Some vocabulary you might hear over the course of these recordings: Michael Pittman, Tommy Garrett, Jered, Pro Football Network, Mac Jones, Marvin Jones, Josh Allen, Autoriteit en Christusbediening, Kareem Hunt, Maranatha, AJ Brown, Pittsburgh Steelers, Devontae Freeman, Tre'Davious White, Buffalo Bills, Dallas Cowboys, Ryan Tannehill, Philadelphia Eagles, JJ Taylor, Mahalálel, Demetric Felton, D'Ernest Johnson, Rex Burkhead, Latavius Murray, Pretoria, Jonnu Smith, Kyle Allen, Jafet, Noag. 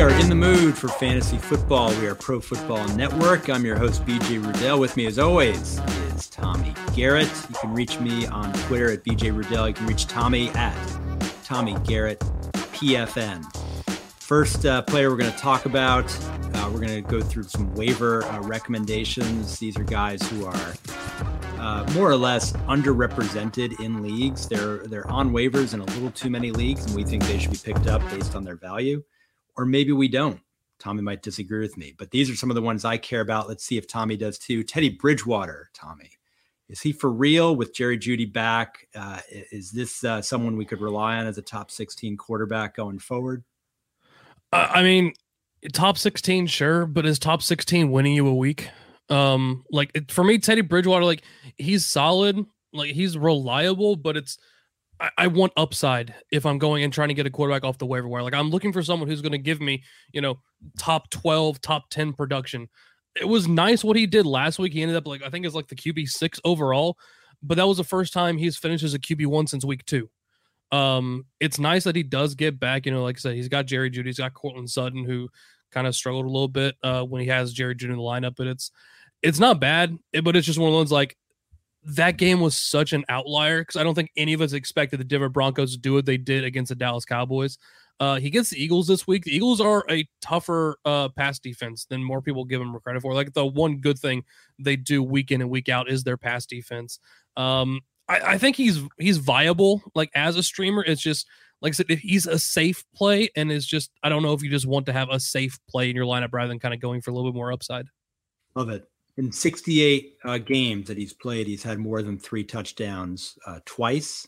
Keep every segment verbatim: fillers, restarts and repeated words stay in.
We are in the mood for fantasy football. We are Pro Football Network. I'm your host, B J Rudell. With me, as always, is Tommy Garrett. You can reach me on Twitter at B J Rudell. You can reach Tommy at Tommy Garrett P F N. First uh, player we're going to talk about, uh, we're going to go through some waiver uh, recommendations. These are guys who are uh, more or less underrepresented in leagues. They're they're on waivers in a little too many leagues, and we think they should be picked up based on their value. Or maybe we don't. Tommy might disagree with me, but these are some of the ones I care about. Let's see if Tommy does too. Teddy Bridgewater, Tommy. Is he for real with Jerry Jeudy back? Uh, is this uh, someone we could rely on as a top sixteen quarterback going forward? I mean, top sixteen, sure, but is top sixteen winning you a week? Um, like it, for me, Teddy Bridgewater, like he's solid, like he's reliable, but it's I, I want upside if I'm going and trying to get a quarterback off the waiver wire. Like I'm looking for someone who's going to give me, you know, top twelve, top ten production. It was nice what he did last week. He ended up like I think it's like the Q B six overall, but that was the first time he's finished as a Q B one since week two. Um, it's nice that he does get back. You know, like I said, he's got Jerry Jeudy, he's got Cortland Sutton, who kind of struggled a little bit uh, when he has Jerry Jeudy in the lineup. But it's it's not bad, but it's just one of those like that game was such an outlier because I don't think any of us expected the Denver Broncos to do what they did against the Dallas Cowboys. Uh, he gets the Eagles this week. The Eagles are a tougher uh, pass defense than more people give them credit for. Like the one good thing they do week in and week out is their pass defense. Um, I think he's he's viable, like as a streamer. It's just like I said, if he's a safe play, and it's just I don't know if you just want to have a safe play in your lineup rather than kind of going for a little bit more upside. Love it. In sixty-eight uh, games that he's played, he's had more than three touchdowns uh, twice.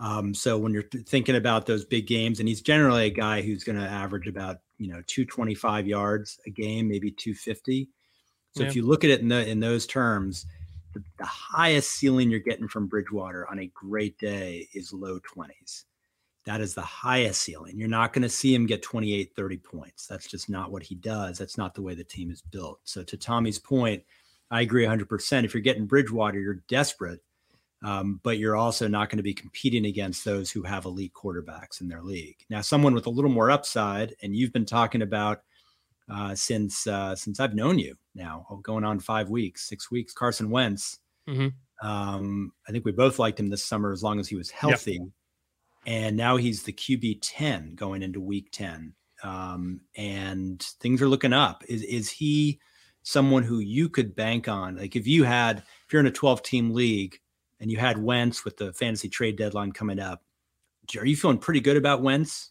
Um, so when you're th- thinking about those big games, and he's generally a guy who's going to average about you know two twenty-five yards a game, maybe two fifty. So yeah. If you look at it in the, in those terms. The, the highest ceiling you're getting from Bridgewater on a great day is low twenties. That is the highest ceiling. You're not going to see him get twenty-eight, thirty points. That's just not what he does. That's not the way the team is built. So to Tommy's point, I agree one hundred percent. If you're getting Bridgewater, you're desperate, um, but you're also not going to be competing against those who have elite quarterbacks in their league. Now, someone with a little more upside, and you've been talking about Uh, since uh, since I've known you now, going on five weeks, six weeks, Carson Wentz. Mm-hmm. Um, I think we both liked him this summer as long as he was healthy. Yep. And now he's the Q B ten going into week ten. Um, and things are looking up. Is is he someone who you could bank on? Like if you had, if you're in a twelve-team league and you had Wentz with the fantasy trade deadline coming up, are you feeling pretty good about Wentz?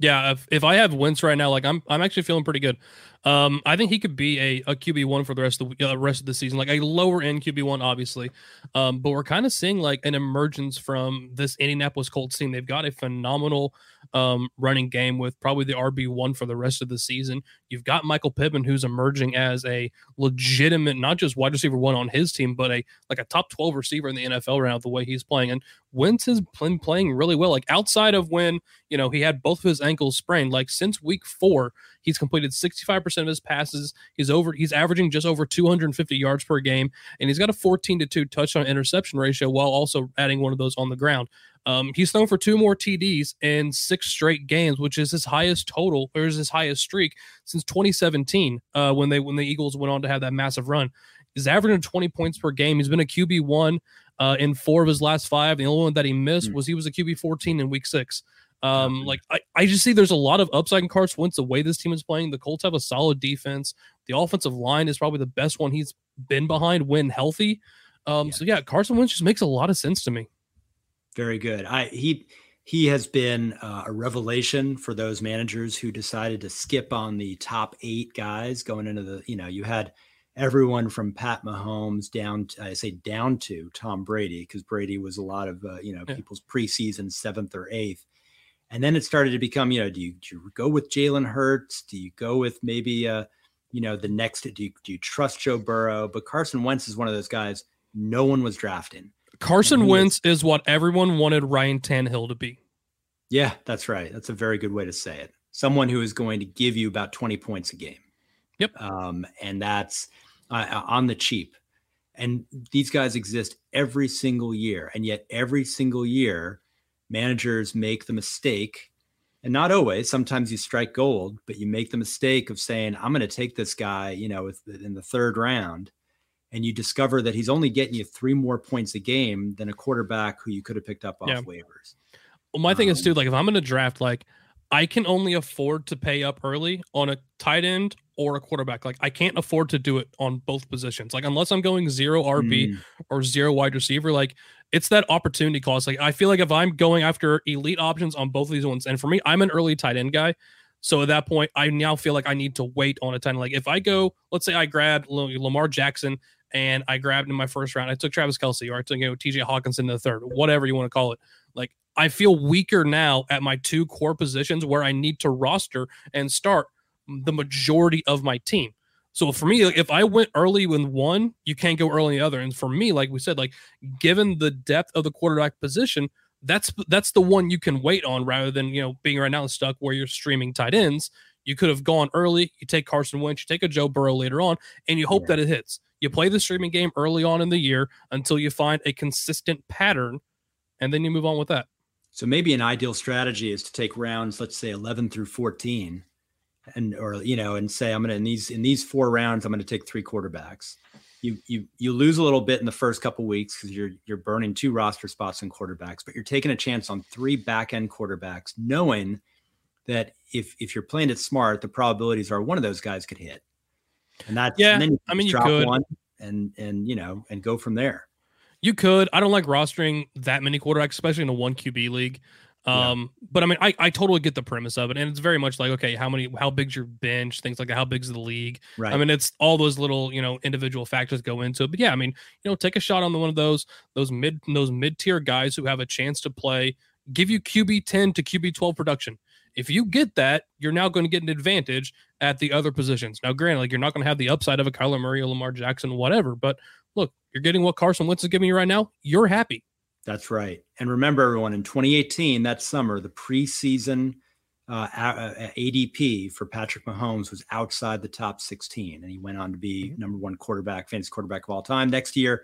Yeah, if, if I have Wentz right now, like I'm, I'm actually feeling pretty good. Um, I think he could be a, a Q B one for the rest of the uh, rest of the season, like a lower end Q B one, obviously. Um, but we're kind of seeing like an emergence from this Indianapolis Colts team. They've got a phenomenal um, running game with probably the R B one for the rest of the season. You've got Michael Pittman, who's emerging as a legitimate, not just wide receiver one on his team, but a like a top twelve receiver in the N F L right now, the way he's playing. And Wentz has been playing really well, like outside of when you know he had both of his ankles sprained. Like since week four, he's completed sixty-five percent of his passes. He's over. He's averaging just over two hundred fifty yards per game, and he's got a fourteen to two touchdown interception ratio while also adding one of those on the ground. Um, he's thrown for two more T Ds in six straight games, which is his highest total or is his highest streak since twenty seventeen uh, when they when the Eagles went on to have that massive run. He's averaging twenty points per game. He's been a Q B one uh, in four of his last five. The only one that he missed mm. was he was a Q B fourteen in week six. Um, like I, I just see there's a lot of upside in Carson Wentz the way this team is playing. The Colts have a solid defense. The offensive line is probably the best one he's been behind when healthy. Um, yeah. So yeah, Carson Wentz just makes a lot of sense to me. Very good. I he he has been uh, a revelation for those managers who decided to skip on the top eight guys going into the. You know, you had everyone from Pat Mahomes down. To, I say down to Tom Brady because Brady was a lot of uh, you know yeah. people's preseason seventh or eighth. And then it started to become, you know, do you, do you go with Jalen Hurts? Do you go with maybe, uh, you know, the next, do you, do you trust Joe Burrow? But Carson Wentz is one of those guys no one was drafting. Carson Wentz is, is what everyone wanted Ryan Tannehill to be. Yeah, that's right. That's a very good way to say it. Someone who is going to give you about twenty points a game. Yep. Um, and that's uh, on the cheap. And these guys exist every single year. And yet every single year, managers make the mistake And not always, sometimes you strike gold, but you make the mistake of saying, I'm going to take this guy, you know, in the third round. And you discover that he's only getting you three more points a game than a quarterback who you could have picked up off yeah. waivers. Well, my um, thing is too, like if I'm going to draft, like I can only afford to pay up early on a tight end or a quarterback. Like I can't afford to do it on both positions. Like unless I'm going zero R B mm. or zero wide receiver, like it's that opportunity cost. Like I feel like if I'm going after elite options on both of these ones, and for me, I'm an early tight end guy. So at that point, I now feel like I need to wait on a tight end. Like if I go, let's say I grabbed Lamar Jackson and I grabbed in my first round, I took Travis Kelce or I took you know, T J Hawkinson in the third, whatever you want to call it. Like I feel weaker now at my two core positions where I need to roster and start the majority of my team. So for me, if I went early with one, you can't go early in the other. And for me, like we said, like given the depth of the quarterback position, that's that's the one you can wait on rather than, you know, being right now stuck where you're streaming tight ends. You could have gone early. You take Carson Wentz, you take a Joe Burrow later on, and you hope yeah. that it hits. You play the streaming game early on in the year until you find a consistent pattern, and then you move on with that. So maybe an ideal strategy is to take rounds, let's say eleven through fourteen, and or you know, and say I'm gonna in these in these four rounds, I'm gonna take three quarterbacks. You you you lose a little bit in the first couple of weeks because you're you're burning two roster spots in quarterbacks, but you're taking a chance on three back end quarterbacks, knowing that if if you're playing it smart, the probabilities are one of those guys could hit, and that yeah, and then you I mean you could one and and you know and go from there. You could. I don't like rostering that many quarterbacks, especially in a one Q B league. Um, yeah. But I mean, I, I totally get the premise of it, and it's very much like, okay, how many, how big's your bench, things like that, how big's the league. Right. I mean, it's all those little, you know, individual factors go into it. But yeah, I mean, you know, take a shot on the, one of those those mid those mid tier guys who have a chance to play, give you Q B ten to Q B twelve production. If you get that, you're now going to get an advantage at the other positions. Now, granted, like you're not going to have the upside of a Kyler Murray or Lamar Jackson, whatever. But look, you're getting what Carson Wentz is giving you right now. You're happy. That's right. And remember, everyone, in twenty eighteen, that summer, the preseason uh, A D P for Patrick Mahomes was outside the top sixteen, and he went on to be number one quarterback, fantasy quarterback of all time. Next year,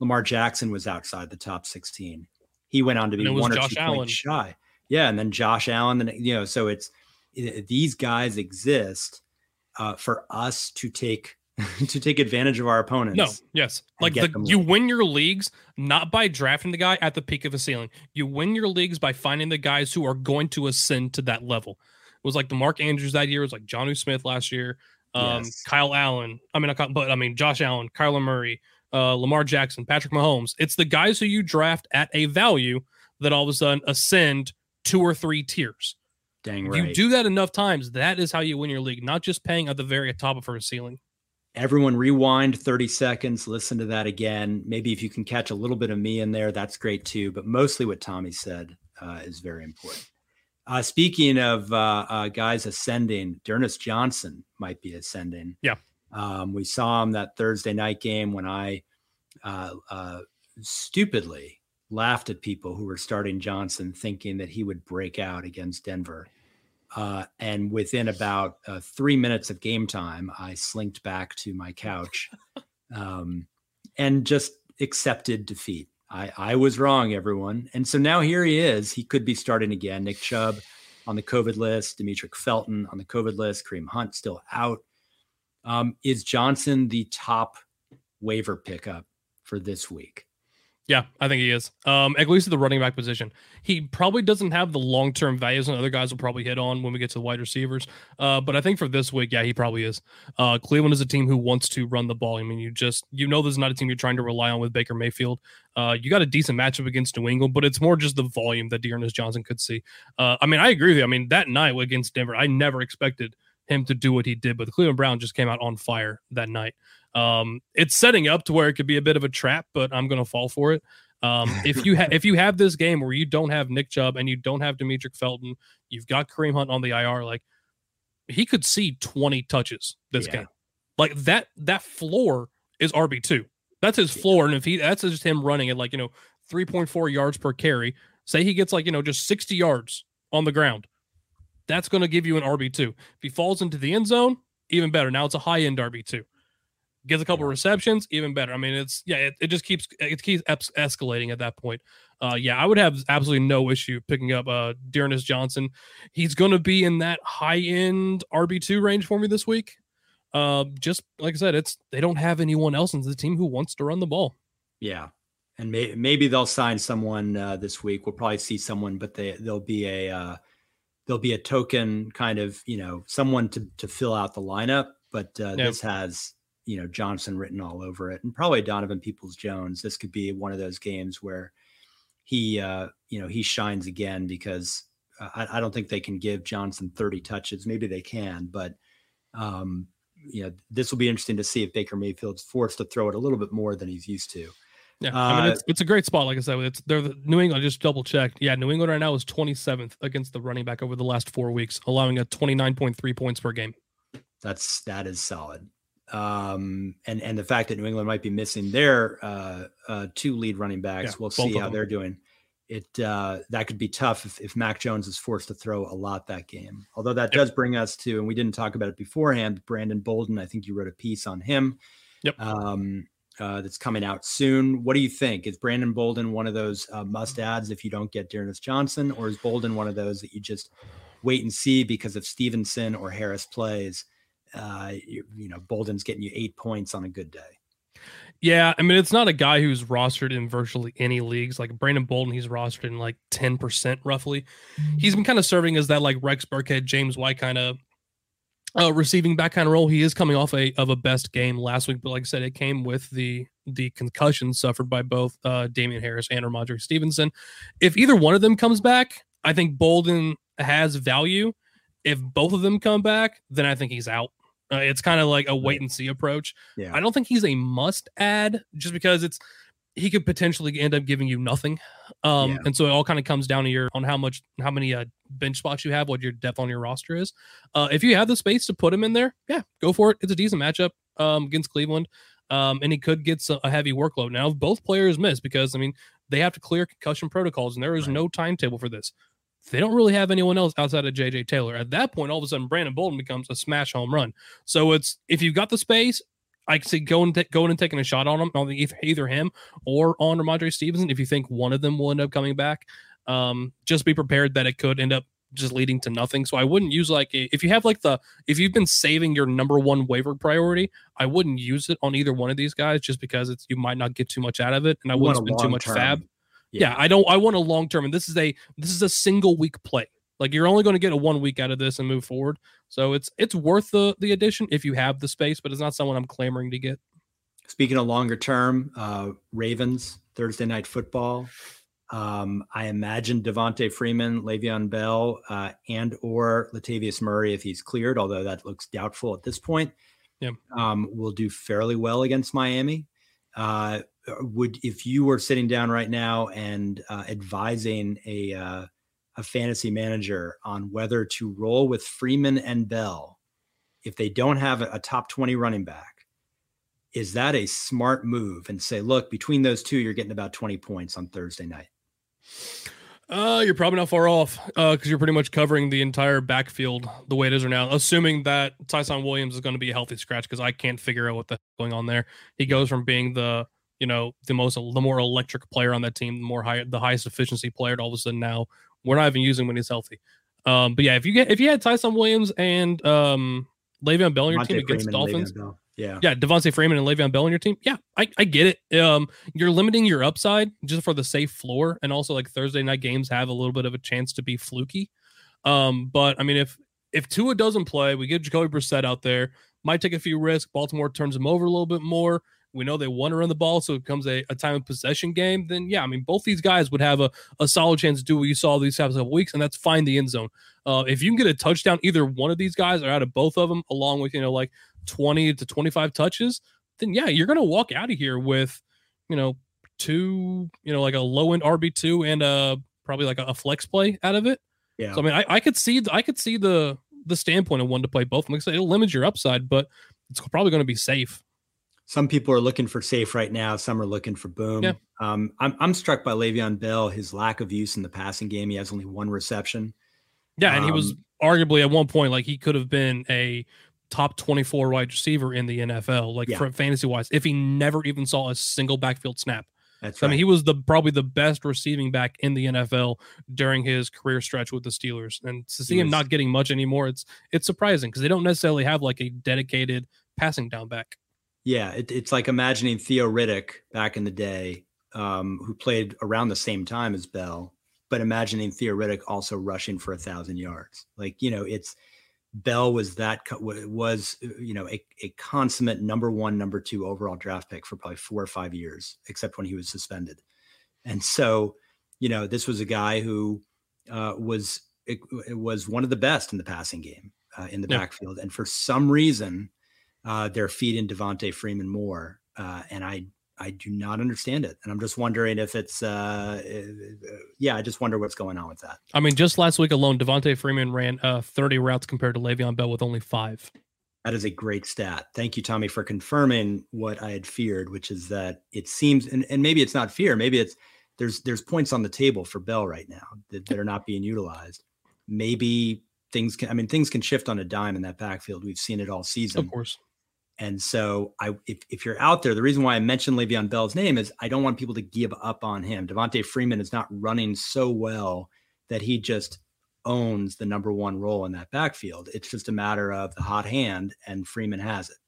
Lamar Jackson was outside the top sixteen. He went on to be one or two points shy. Yeah, and then Josh Allen. And, you know, so it's it, these guys exist uh, for us to take to take advantage of our opponents. No, yes. Like the, you win your leagues not by drafting the guy at the peak of his ceiling. You win your leagues by finding the guys who are going to ascend to that level. It was like the Mark Andrews that year. It was like Jonnu Smith last year. Um, yes. Kyle Allen. I mean, I, but I mean, Josh Allen, Kyler Murray, uh, Lamar Jackson, Patrick Mahomes. It's the guys who you draft at a value that all of a sudden ascend two or three tiers. Dang right. You do that enough times, that is how you win your league, not just paying at the very top of her ceiling. Everyone rewind thirty seconds, listen to that again. Maybe if you can catch a little bit of me in there, that's great too. But mostly what Tommy said uh, is very important. Uh, speaking of uh, uh, guys ascending, D'Ernest Johnson might be ascending. Yeah. Um, we saw him that Thursday night game when I uh, uh, stupidly laughed at people who were starting Johnson thinking that he would break out against Denver. Uh, and within about uh, three minutes of game time, I slinked back to my couch um, and just accepted defeat. I, I was wrong, everyone. And so now here he is. He could be starting again. Nick Chubb on the COVID list, Demetric Felton on the COVID list, Kareem Hunt still out. Um, is Johnson the top waiver pickup for this week? Yeah, I think he is. Um, at least at the running back position. He probably doesn't have the long-term values and other guys will probably hit on when we get to the wide receivers. Uh, but I think for this week, yeah, he probably is. Uh, Cleveland is a team who wants to run the ball. I mean, you just, you know, there's not a team you're trying to rely on with Baker Mayfield. Uh, you got a decent matchup against New England, but it's more just the volume that D'Ernest Johnson could see. Uh, I mean, I agree with you. I mean, that night against Denver, I never expected him to do what he did, but the Cleveland Browns just came out on fire that night. Um, it's setting up to where it could be a bit of a trap, but I'm going to fall for it. Um, if you ha- if you have this game where you don't have Nick Chubb and you don't have Demetric Felton, you've got Kareem Hunt on the I R, like he could see twenty touches this yeah. game. Like that, that floor is R B two. That's his floor. Yeah. And if he, that's just him running at like, you know, three point four yards per carry, say he gets like, you know, just sixty yards on the ground. That's going to give you an R B two. If he falls into the end zone, even better. Now it's a high-end R B two. Gets a couple of receptions, even better. I mean, it's yeah, it, it just keeps it keeps escalating at that point. Uh, yeah, I would have absolutely no issue picking up uh, D'Ernest Johnson. He's going to be in that high end R B two range for me this week. Uh, just like I said, it's they don't have anyone else in the team who wants to run the ball. Yeah, and may, maybe they'll sign someone uh, this week. We'll probably see someone, but they they'll be a uh, they'll be a token kind of you know someone to to fill out the lineup. But uh, yeah. this has. you know, Johnson written all over it, and probably Donovan Peoples-Jones. This could be one of those games where he, uh, you know, he shines again, because uh, I, I don't think they can give Johnson thirty touches. Maybe they can, but um, you know, this will be interesting to see if Baker Mayfield's forced to throw it a little bit more than he's used to. Yeah. Uh, I mean, it's, it's a great spot. Like I said, it's they're the, New England, I just double checked. Yeah. New England right now is twenty-seventh against the running back over the last four weeks, allowing a twenty-nine point three points per game. That's, that is solid. Um, and, and the fact that New England might be missing their, uh, uh, two lead running backs, yeah, we'll see how they're doing it. Uh, that could be tough if, if Mac Jones is forced to throw a lot that game, although that yep. does bring us to, and we didn't talk about it beforehand, Brandon Bolden. I think you wrote a piece on him. Yep. Um, uh, that's coming out soon. What do you think? Is Brandon Bolden one of those uh, must adds if you don't get D'Ernest Johnson, or is Bolden one of those that you just wait and see, because if Stevenson or Harris plays, uh you, you know Bolden's getting you eight points on a good day. Yeah, I mean, it's not a guy who's rostered in virtually any leagues. Like Brandon Bolden, he's rostered in like ten percent roughly. He's been kind of serving as that like Rex Burkhead, James White kind of uh receiving back kind of role. He is coming off a of a best game last week, but like I said, it came with the the concussion suffered by both uh Damian Harris and Rhamondre Stevenson. If either one of them comes back, I think Bolden has value. If both of them come back, then I think he's out. Uh, it's kind of like a wait and see approach. Yeah. I don't think he's a must add, just because it's he could potentially end up giving you nothing. Um, yeah. And so it all kind of comes down to your on how much, how many uh, bench spots you have, what your depth on your roster is. Uh, if you have the space to put him in there, yeah, go for it. It's a decent matchup um, against Cleveland, um, and he could get some, a heavy workload. Now, if both players miss, because I mean they have to clear concussion protocols, and there is right. no timetable for this. They don't really have anyone else outside of J J Taylor. At that point, all of a sudden, Brandon Bolden becomes a smash home run. So it's if you've got the space, I can see going t- going and taking a shot on him, on the, either him or on Rhamondre Stevenson. If you think one of them will end up coming back, um, just be prepared that it could end up just leading to nothing. So I wouldn't use like a, if you have like the if you've been saving your number one waiver priority, I wouldn't use it on either one of these guys, just because it's you might not get too much out of it, and I you wouldn't spend too much term. fab. Yeah, I don't. I want a long term, and this is a this is a single week play. Like you're only going to get a one week out of this and move forward. So it's it's worth the the addition if you have the space, but it's not someone I'm clamoring to get. Speaking of longer term, uh, Ravens Thursday Night Football. Um, I imagine Devontae Freeman, Le'Veon Bell, uh, and or Latavius Murray, if he's cleared, although that looks doubtful at this point. Yeah, um, will do fairly well against Miami. Uh, would if you were sitting down right now and uh, advising a uh, a fantasy manager on whether to roll with Freeman and Bell, if they don't have a, a top twenty running back, is that a smart move? And say, look, between those two, you're getting about twenty points on Thursday night. Uh, you're probably not far off because uh, you're pretty much covering the entire backfield the way it is right now, assuming that Tyson Williams is going to be a healthy scratch, because I can't figure out what the heck is going on there. He goes from being the you know the most the more electric player on that team, the more high the highest efficiency player, to all of a sudden now we're not even using when he's healthy. Um, but yeah, if you get if you had Tyson Williams and um Le'Veon Bell on your Devontae team against Freeman, Dolphins, yeah, yeah, Devontae Freeman and Le'Veon Bell on your team, yeah, I, I get it. Um, you're limiting your upside just for the safe floor, and also like Thursday night games have a little bit of a chance to be fluky. Um, but I mean, if if Tua doesn't play, we get Jacoby Brissett out there, might take a few risks. Baltimore turns him over a little bit more. We know they want to run the ball, so it becomes a, a time of possession game. Then, yeah, I mean, both these guys would have a, a solid chance to do what you saw these types of weeks, and that's find the end zone. Uh, if you can get a touchdown, either one of these guys or out of both of them, along with, you know, like twenty to twenty-five touches, then, yeah, you're going to walk out of here with, you know, two, you know, like a low-end R B two and uh, probably like a, a flex play out of it. Yeah. So, I mean, I, I could see I could see the the standpoint of one to play both. Like I said, it'll limit your upside, but it's probably going to be safe. Some people are looking for safe right now. Some are looking for boom. Yeah. Um, I'm I'm struck by Le'Veon Bell, his lack of use in the passing game. He has only one reception. Yeah, um, and he was arguably at one point like he could have been a top twenty-four wide receiver in the N F L, like yeah. for fantasy wise, if he never even saw a single backfield snap. That's so, right. I mean, he was the probably the best receiving back in the N F L during his career stretch with the Steelers. And to see he him was. not getting much anymore, it's it's surprising because they don't necessarily have like a dedicated passing down back. Yeah, it, it's like imagining Theo Riddick back in the day, um, who played around the same time as Bell, but imagining Theo Riddick also rushing for a thousand yards. Like, you know, it's Bell was that was, you know, a, a consummate number one, number two overall draft pick for probably four or five years, except when he was suspended. And so, you know, this was a guy who uh, was it, it was one of the best in the passing game uh, in the yeah. backfield. And for some reason, uh, they're feeding Devontae Freeman more. Uh, and I I do not understand it. And I'm just wondering if it's, uh, yeah, I just wonder what's going on with that. I mean, just last week alone, Devontae Freeman ran uh, thirty routes compared to Le'Veon Bell with only five. That is a great stat. Thank you, Tommy, for confirming what I had feared, which is that it seems, and, and maybe it's not fear, maybe it's, there's, there's points on the table for Bell right now that, that are not being utilized. Maybe things can, I mean, things can shift on a dime in that backfield. We've seen it all season. Of course. And so I, if, if you're out there, the reason why I mentioned Le'Veon Bell's name is I don't want people to give up on him. Devontae Freeman is not running so well that he just owns the number one role in that backfield. It's just a matter of the hot hand, and Freeman has it.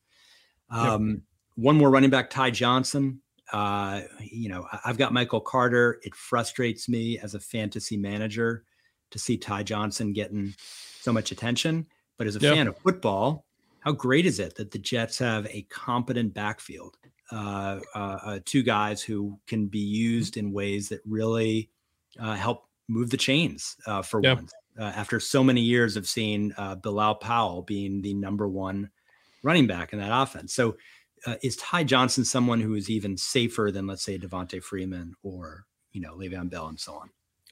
Um, yep. One more running back, Ty Johnson. Uh, you know, I've got Michael Carter. It frustrates me as a fantasy manager to see Ty Johnson getting so much attention, but as a yep. fan of football, how great is it that the Jets have a competent backfield, uh, uh, uh, two guys who can be used in ways that really uh, help move the chains uh, for yep. once. Uh, after so many years of seeing uh, Bilal Powell being the number one running back in that offense. So uh, is Ty Johnson someone who is even safer than, let's say, Devontae Freeman or, you know, Le'Veon Bell and so on?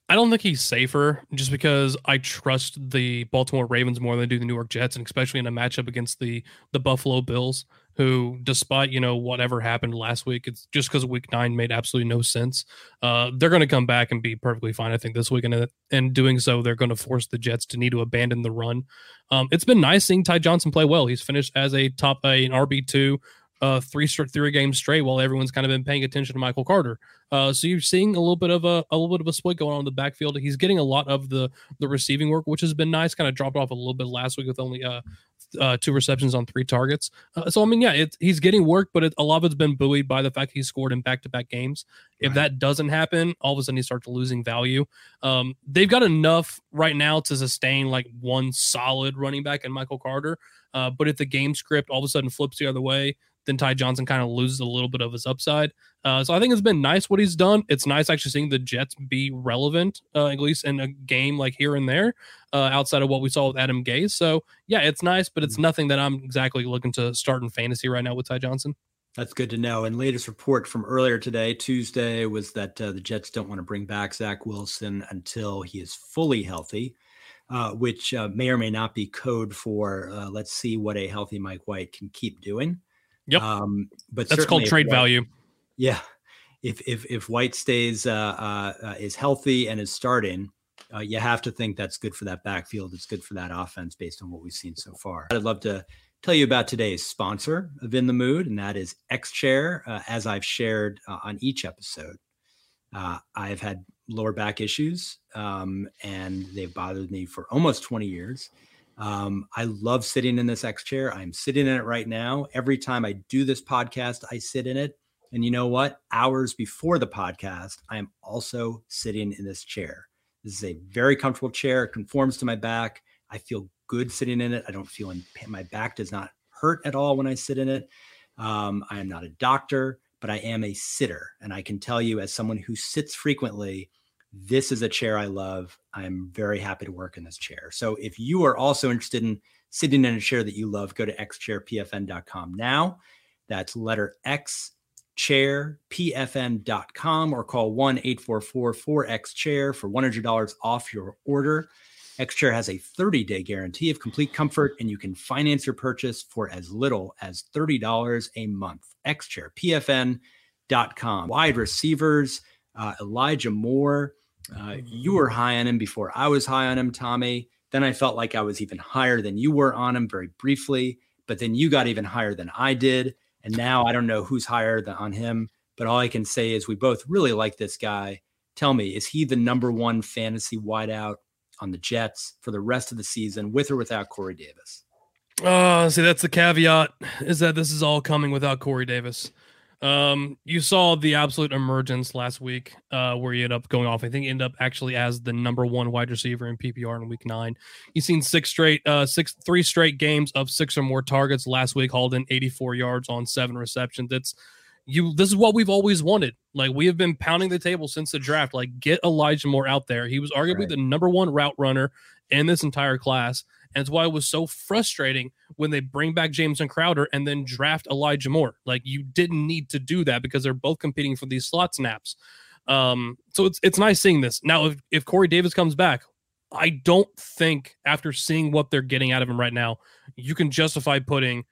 I don't think he's safer just because I trust the Baltimore Ravens more than I do the New York Jets, and especially in a matchup against the the Buffalo Bills, who, despite, you know, whatever happened last week, it's just because week nine made absolutely no sense. Uh, they're going to come back and be perfectly fine, I think, this week. And in doing so, they're going to force the Jets to need to abandon the run. Um, it's been nice seeing Ty Johnson play well. He's finished as a top uh, an R B two. Uh, three straight three games straight while everyone's kind of been paying attention to Michael Carter. Uh, so you're seeing a little bit of a, a little bit of a split going on in the backfield. He's getting a lot of the the receiving work, which has been nice. Kind of dropped off a little bit last week with only uh, uh two receptions on three targets. Uh, so I mean, yeah, it, he's getting work, but it, a lot of it's been buoyed by the fact he scored in back-to-back games. If right. that doesn't happen, all of a sudden he starts losing value. Um, they've got enough right now to sustain like one solid running back in Michael Carter. Uh, but if the game script all of a sudden flips the other way, then Ty Johnson kind of loses a little bit of his upside. Uh, so I think it's been nice what he's done. It's nice actually seeing the Jets be relevant, uh, at least in a game like here and there, uh, outside of what we saw with Adam Gase. So, yeah, it's nice, but it's nothing that I'm exactly looking to start in fantasy right now with Ty Johnson. That's good to know. And latest report from earlier today, Tuesday, was that uh, the Jets don't want to bring back Zach Wilson until he is fully healthy. Uh, which uh, may or may not be code for uh, let's see what a healthy Mike White can keep doing. Yep, um, but that's called trade White, value. Yeah, if if if White stays uh, uh, is healthy and is starting, uh, you have to think that's good for that backfield. It's good for that offense based on what we've seen so far. I'd love to tell you about today's sponsor of In the Mood, and that is X-Chair. Uh, as I've shared uh, on each episode, uh, I've had lower back issues, um, and they've bothered me for almost twenty years. Um, I love sitting in this X chair. I'm sitting in it right now. Every time I do this podcast, I sit in it. And you know what? Hours before the podcast, I am also sitting in this chair. This is a very comfortable chair. It conforms to my back. I feel good sitting in it. I don't feel in pain. My back does not hurt at all when I sit in it. Um, I am not a doctor, but I am a sitter. And I can tell you, as someone who sits frequently, this is a chair I love. I'm very happy to work in this chair. So if you are also interested in sitting in a chair that you love, go to x chair p f n dot com now. That's letter X, chair p f n dot com, or call one eight four four four X chair for one hundred dollars off your order. X-Chair has a thirty-day guarantee of complete comfort, and you can finance your purchase for as little as thirty dollars a month. X chair p f n dot com. Wide receivers, uh, Elijah Moore. Uh, you were high on him before I was high on him, Tommy. Then I felt like I was even higher than you were on him very briefly. but then you got even higher than I did. And now I don't know who's higher than on him, but all I can say is we both really like this guy. Tell me, is he the number one fantasy wideout on the Jets for the rest of the season with or without Corey Davis? Uh, see, that's the caveat, is that this is all coming without Corey Davis. Um, you saw the absolute emergence last week uh, where he ended up going off. I think he ended up actually as the number one wide receiver in P P R in week nine. He's seen six straight, uh, six, three straight games of six or more targets. Last week, hauled in eighty-four yards on seven receptions. That's you. This is what we've always wanted. Like, we have been pounding the table since the draft. Like, get Elijah Moore out there. He was arguably right. the number one route runner in this entire class. And it's why it was so frustrating when they bring back Jameson Crowder and then draft Elijah Moore. Like, you didn't need to do that because they're both competing for these slot snaps. Um, so it's it's nice seeing this. Now, if, if Corey Davis comes back, I don't think, after seeing what they're getting out of him right now, you can justify putting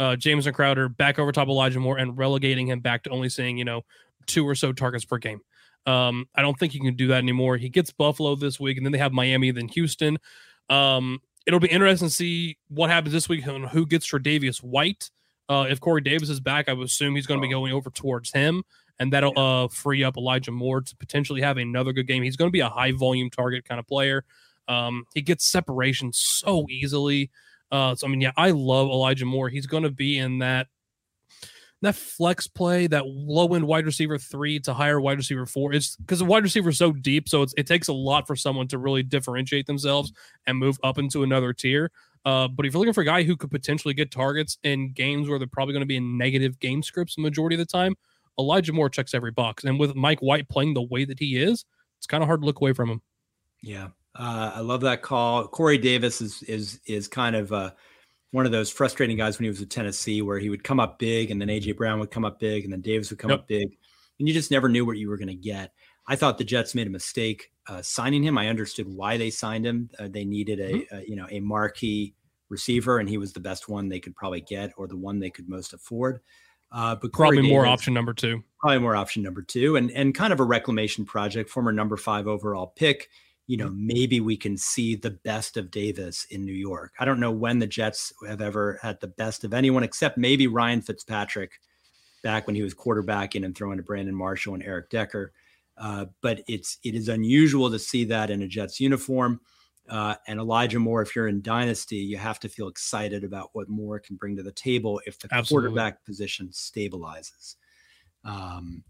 uh, Jameson Crowder back over top of Elijah Moore and relegating him back to only seeing, you know, two or so targets per game. Um, I don't think you can do that anymore. He gets Buffalo this week, and then they have Miami, then Houston. Um It'll be interesting to see what happens this week and who gets Tre'Davious White. Uh, if Corey Davis is back, I would assume he's going to be going over towards him, and that'll uh, free up Elijah Moore to potentially have another good game. He's going to be a high-volume target kind of player. Um, he gets separation so easily. Uh, so, I mean, yeah, I love Elijah Moore. He's going to be in that that flex play, that low-end wide receiver three to higher wide receiver four. It's because the wide receiver is so deep, so it's, it takes a lot for someone to really differentiate themselves and move up into another tier. Uh, but if you're looking for a guy who could potentially get targets in games where they're probably going to be in negative game scripts the majority of the time, Elijah Moore checks every box. And with Mike White playing the way that he is, it's kind of hard to look away from him. Yeah, uh, I love that call. Corey Davis is is is kind of uh, – one of those frustrating guys when he was with Tennessee, where he would come up big and then A J Brown would come up big and then Davis would come yep. up big. And you just never knew what you were going to get. I thought the Jets made a mistake uh, signing him. I understood why they signed him. Uh, they needed a, mm-hmm. a, you know, a marquee receiver, and he was the best one they could probably get, or the one they could most afford. Uh, but Corey probably Davis, more option number two, probably more option number two and, and kind of a reclamation project, former number five overall pick. You know, maybe we can see the best of Davis in New York. I don't know when the Jets have ever had the best of anyone, except maybe Ryan Fitzpatrick back when he was quarterbacking and throwing to Brandon Marshall and Eric Decker. Uh, but it's, it is unusual to see that in a Jets uniform. Uh, and Elijah Moore, if you're in Dynasty, you have to feel excited about what Moore can bring to the table if the Absolutely. quarterback position stabilizes. Um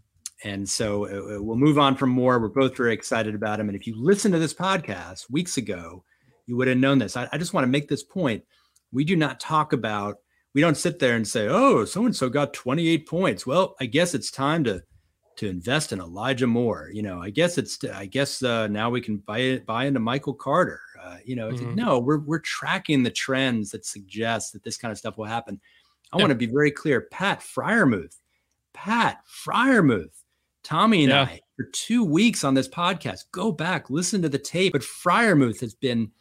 And so uh, we'll move on from Moore. We're both very excited about him. And if you listen to this podcast weeks ago, you would have known this. I, I just want to make this point. We do not talk about, we don't sit there and say, oh, so-and-so got twenty-eight points. Well, I guess it's time to, to invest in Elijah Moore. You know, I guess it's, I guess uh, now we can buy it, buy into Michael Carter. Uh, you know, mm-hmm. no, we're, we're tracking the trends that suggest that this kind of stuff will happen. I yeah. want to be very clear. Pat Freiermuth, Pat Freiermuth. Tommy and yeah. I, for two weeks on this podcast, go back, listen to the tape. But Freiermuth has been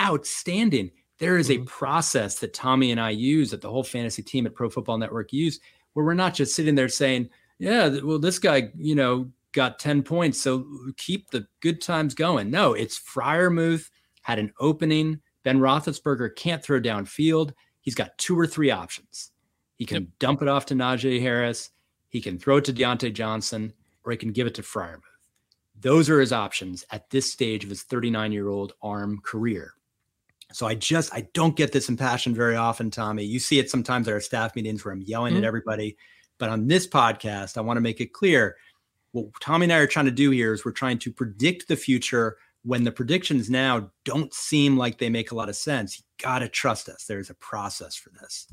outstanding. There is mm-hmm. a process that Tommy and I use, that the whole fantasy team at Pro Football Network use, where we're not just sitting there saying, yeah, well, this guy, you know, got ten points, so keep the good times going. No, it's Freiermuth had an opening. Ben Roethlisberger can't throw downfield. He's got two or three options. He can yep. dump it off to Najee Harris. He can throw it to Deontay Johnson, or he can give it to Freiermuth. Those are his options at this stage of his thirty-nine-year-old arm career. So I just, I don't get this impassioned very often, Tommy. You see it sometimes at our staff meetings where I'm yelling mm-hmm. at everybody. But on this podcast, I want to make it clear. What Tommy and I are trying to do here is we're trying to predict the future when the predictions now don't seem like they make a lot of sense. You got to trust us. There's a process for this.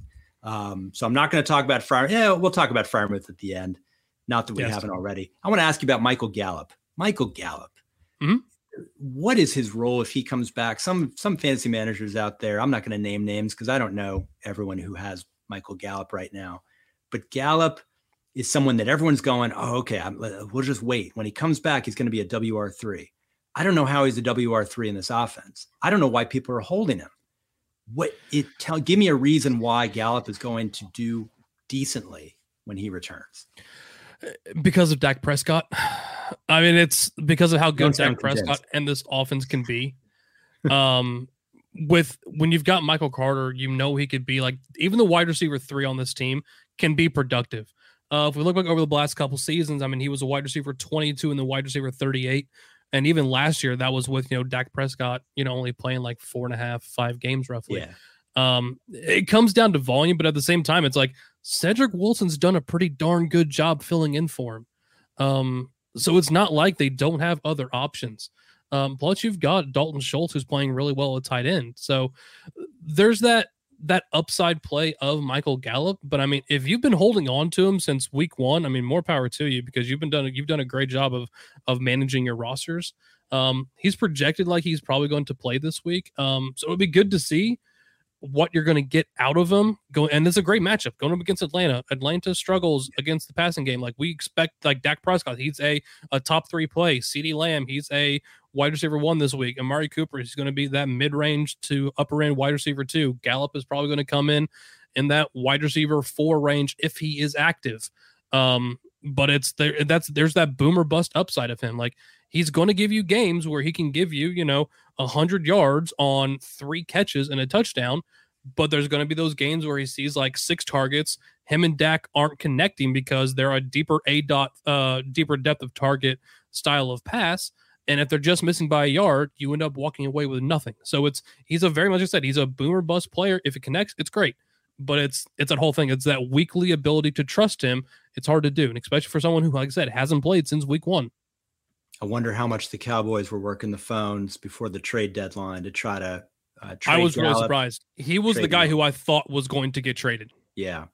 Um, so I'm not going to talk about Freiermuth. Yeah, we'll talk about Freiermuth at the end. Not that we yes. haven't already. I want to ask you about Michael Gallup. Michael Gallup. Mm-hmm. What is his role if he comes back? Some some fantasy managers out there, I'm not going to name names because I don't know everyone who has Michael Gallup right now. But Gallup is someone that everyone's going, oh, okay, I'm, we'll just wait. When he comes back, he's going to be a W R three. I don't know how he's a W R three in this offense. I don't know why people are holding him. What it tell? Give me a reason why Gallup is going to do decently when he returns. Because of Dak Prescott. I mean, it's because of how good Dak Prescott and this offense can be. Um, with when you've got Michael Carter, you know he could be like even the wide receiver three on this team can be productive. Uh, if we look back over the last couple seasons, I mean, he was a wide receiver twenty-two and the wide receiver thirty-eight. And even last year, that was with, you know, Dak Prescott, you know, only playing like four and a half, five games roughly. Yeah. Um, it comes down to volume, but at the same time, it's like Cedric Wilson's done a pretty darn good job filling in for him. Um, so it's not like they don't have other options. Um, plus you've got Dalton Schultz, who's playing really well at tight end. So there's that, that upside play of Michael Gallup. But I mean, if you've been holding on to him since week one, I mean, more power to you, because you've been done, you've done a great job of, of managing your rosters. Um, he's projected like he's probably going to play this week. Um, so it'd be good to see what you're going to get out of them. Go, and this is a great matchup going up against Atlanta. Atlanta struggles against the passing game. Like we expect, like Dak Prescott, he's a, a top three play. CeeDee Lamb, he's a wide receiver one this week. Amari Cooper is going to be that mid-range to upper-end wide receiver two. Gallup is probably going to come in in that wide receiver four range if he is active. Um, but it's there. That's there's that boomer bust upside of him. Like he's going to give you games where he can give you, you know, one hundred yards on three catches and a touchdown, but there's going to be those games where he sees like six targets. Him and Dak aren't connecting because they're a deeper a dot, uh, deeper depth of target style of pass. And if they're just missing by a yard, you end up walking away with nothing. So it's he's a very much like I said, he's a boomer bust player. If it connects, it's great. But it's it's that whole thing. It's that weekly ability to trust him. It's hard to do, and especially for someone who, like I said, hasn't played since week one. I wonder how much the Cowboys were working the phones before the trade deadline to try to uh, trade I was Gallup, really surprised. He was the guy Gallup. who I thought was going to get traded. Yeah.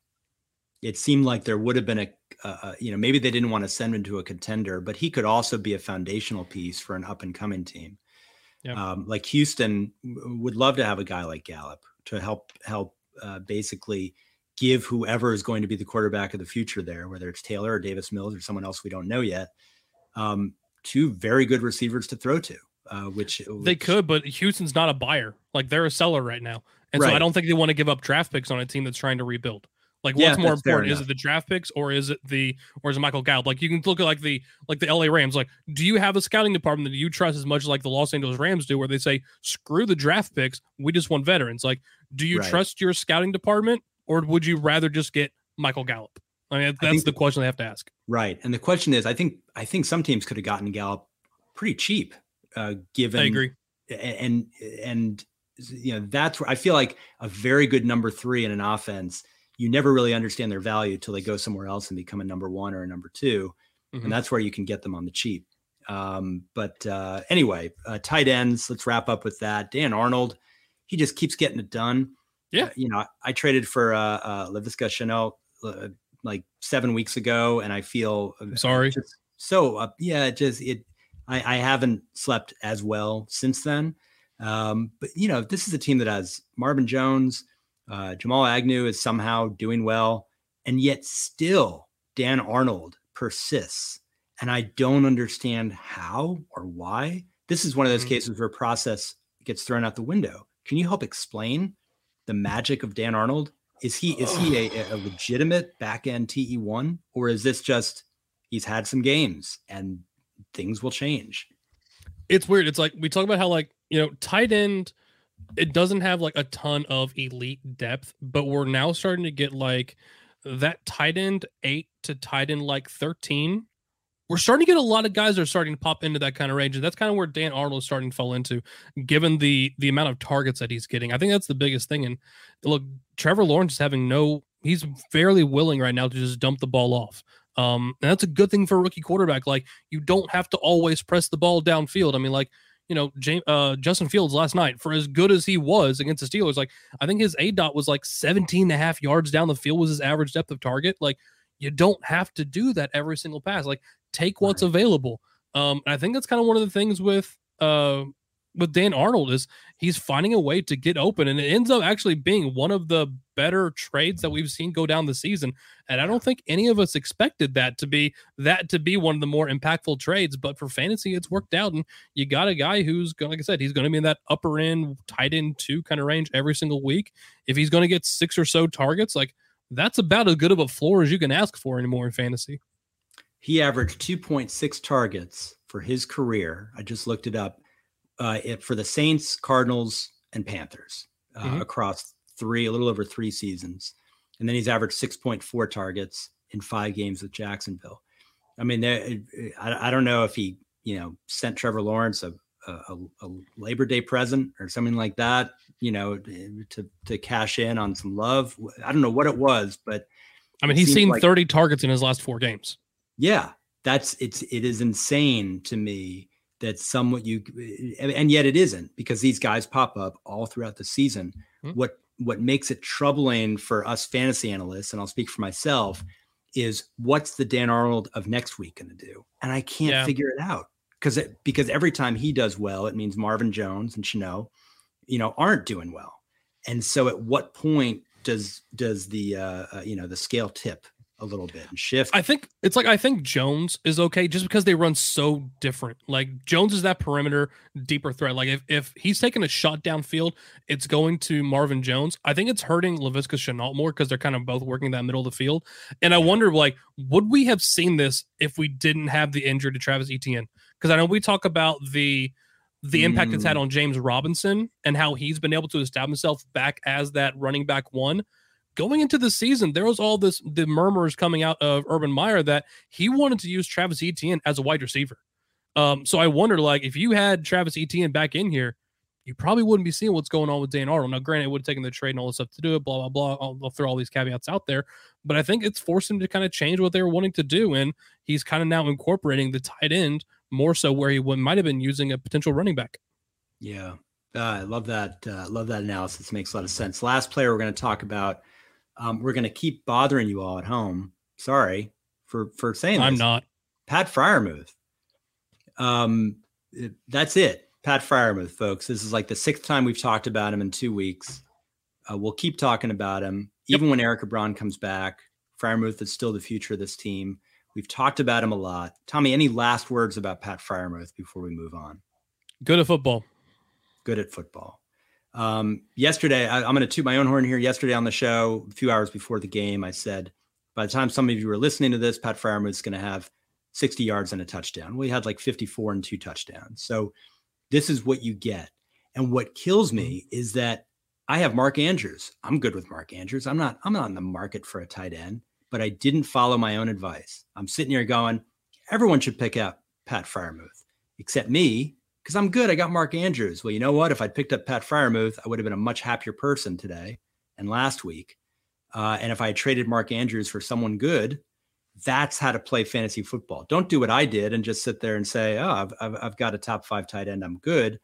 It seemed like there would have been a, uh, you know, maybe they didn't want to send him to a contender, but he could also be a foundational piece for an up and coming team. Yep. Um, like Houston w- would love to have a guy like Gallup to help, help uh, basically give whoever is going to be the quarterback of the future there, whether it's Taylor or Davis Mills or someone else we don't know yet. Um, two very good receivers to throw to, uh, which, which they could, but Houston's not a buyer. Like they're a seller right now. And right. so I don't think they want to give up draft picks on a team that's trying to rebuild. Like what's yeah, more important? Is it the draft picks or is it the, or is it Michael Gallup? Like you can look at like the, like the L A Rams. Like, do you have a scouting department that you trust as much as like the Los Angeles Rams do, where they say, screw the draft picks. We just want veterans. Like, do you right. trust your scouting department or would you rather just get Michael Gallup? I mean, that's I think, the question they have to ask. Right. And the question is, I think, I think some teams could have gotten Gallup pretty cheap uh, given. I agree. And, and, and, you know, that's where I feel like a very good number three in an offense, you never really understand their value till they go somewhere else and become a number one or a number two. Mm-hmm. And that's where you can get them on the cheap. Um, but uh, anyway, uh, tight ends, let's wrap up with that. Dan Arnold, he just keeps getting it done. Yeah. Uh, you know, I, I traded for uh, uh, Laviska Shenault uh, like seven weeks ago. And I feel I'm sorry. So uh, yeah, it just, it, I, I haven't slept as well since then. Um, but you know, this is a team that has Marvin Jones, Uh, Jamal Agnew is somehow doing well, and yet still Dan Arnold persists. And I don't understand how or why. This is one of those mm-hmm. cases where process gets thrown out the window. Can you help explain the magic of Dan Arnold? Is he is he a, a legitimate back-end T E one, or is this just he's had some games and things will change? It's weird. It's like we talk about how, like, you know, tight end – it doesn't have like a ton of elite depth, but we're now starting to get like that tight end eight to tight end like thirteen. We're starting to get a lot of guys that are starting to pop into that kind of range. And that's kind of where Dan Arnold is starting to fall into, given the the amount of targets that he's getting. I think that's the biggest thing. And look, Trevor Lawrence is having no, he's fairly willing right now to just dump the ball off. Um, and that's a good thing for a rookie quarterback. Like you don't have to always press the ball downfield. I mean, like, you know, James, uh, Justin Fields last night, for as good as he was against the Steelers, like I think his A DOT was like seventeen and a half yards down the field was his average depth of target. Like you don't have to do that every single pass, like take what's available. Um, and I think that's kind of one of the things with, uh, with Dan Arnold is he's finding a way to get open, and it ends up actually being one of the better trades that we've seen go down the season. And I don't think any of us expected that to be that to be one of the more impactful trades, but for fantasy, it's worked out. And you got a guy who's going, like I said, he's going to be in that upper end tight end two kind of range every single week. If he's going to get six or so targets, like that's about as good of a floor as you can ask for anymore in fantasy. He averaged two point six targets for his career. I just looked it up. Uh, it, for the Saints, Cardinals, and Panthers uh, mm-hmm. across three, a little over three seasons. And then he's averaged six point four targets in five games with Jacksonville. I mean, I don't know if he, you know, sent Trevor Lawrence a, a, a Labor Day present or something like that, you know, to, to cash in on some love. I don't know what it was, but I mean, he's seen like, thirty targets in his last four games. Yeah, that's it's it is insane to me that somewhat you and yet it isn't, because these guys pop up all throughout the season. Mm-hmm. What what makes it troubling for us fantasy analysts, and I'll speak for myself, is what's the Dan Arnold of next week going to do? And I can't yeah. figure it out because it, because every time he does well, it means Marvin Jones and Cheneau, you know, aren't doing well. And so at what point does does the uh, uh, you know, the scale tip a little bit and shift? I think it's like, I think Jones is okay just because they run so different. Like Jones is that perimeter deeper threat. Like if, if he's taking a shot downfield, it's going to Marvin Jones. I think it's hurting Laviska Shenault more because they're kind of both working that middle of the field. And I wonder, like, would we have seen this if we didn't have the injury to Travis Etienne? Because I know we talk about the the impact mm. it's had on James Robinson and how he's been able to establish himself back as that running back one. Going into the season, there was all this the murmurs coming out of Urban Meyer that he wanted to use Travis Etienne as a wide receiver. Um, so I wonder, like, if you had Travis Etienne back in here, you probably wouldn't be seeing what's going on with Dan Arnold. Now, granted, it would have taken the trade and all this stuff to do it, blah, blah, blah. I'll, I'll throw all these caveats out there. But I think it's forced him to kind of change what they were wanting to do, and he's kind of now incorporating the tight end more so where he would, might have been using a potential running back. Yeah, uh, I love that. Uh, love that analysis. Makes a lot of sense. Last player we're going to talk about. Um, we're going to keep bothering you all at home. Sorry for, for saying I'm this. I'm not. Pat Freiermuth. Um, that's it. Pat Freiermuth, folks. This is like the sixth time we've talked about him in two weeks. Uh, we'll keep talking about him. Even yep. when Eric Ebron comes back, Freiermuth is still the future of this team. We've talked about him a lot. Tommy, any last words about Pat Freiermuth before we move on? Good at football. Good at football. Um, yesterday, I, I'm going to toot my own horn here. Yesterday on the show, a few hours before the game, I said, by the time some of you were listening to this, Pat Freiermuth is going to have sixty yards and a touchdown. We had like fifty-four and two touchdowns. So this is what you get. And what kills me is that I have Mark Andrews. I'm good with Mark Andrews. I'm not, I'm not in the market for a tight end, but I didn't follow my own advice. I'm sitting here going, everyone should pick up Pat Freiermuth except me, because I'm good. I got Mark Andrews. Well, you know what? If I'd picked up Pat Freiermuth, I would have been a much happier person today and last week. Uh, and if I had traded Mark Andrews for someone good, that's how to play fantasy football. Don't do what I did and just sit there and say, oh, I've, I've, I've got a top five tight end. I'm good.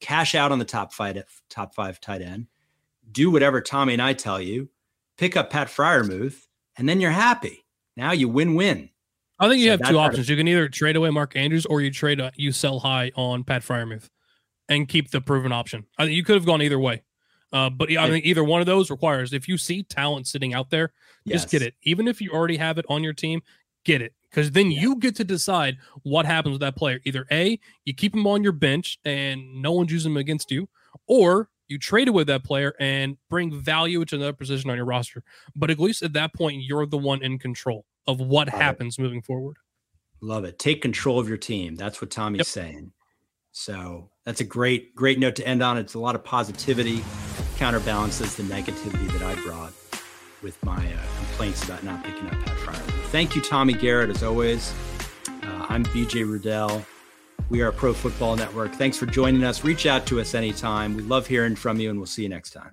Cash out on the top five, top five tight end. Do whatever Tommy and I tell you. Pick up Pat Freiermuth, and then you're happy. Now you win-win. I think you so have two options. Of- you can either trade away Mark Andrews or you trade uh, you sell high on Pat Freiermuth and keep the proven option. I think you could have gone either way, uh, but I think either one of those requires, if you see talent sitting out there, yes. just get it. Even if you already have it on your team, get it, because then yeah. you get to decide what happens with that player. Either A, you keep him on your bench and no one's using him against you, or you traded with that player and bring value to another position on your roster. But at least at that point, you're the one in control of what Love happens it. moving forward. Love it. Take control of your team. That's what Tommy's yep. saying. So that's a great, great note to end on. It's a lot of positivity counterbalances the negativity that I brought with my uh, complaints about not picking up Pat Freiermuth. Thank you, Tommy Garrett, as always. Uh, I'm B J Rudell. We are Pro Football Network. Thanks for joining us. Reach out to us anytime. We love hearing from you, and we'll see you next time.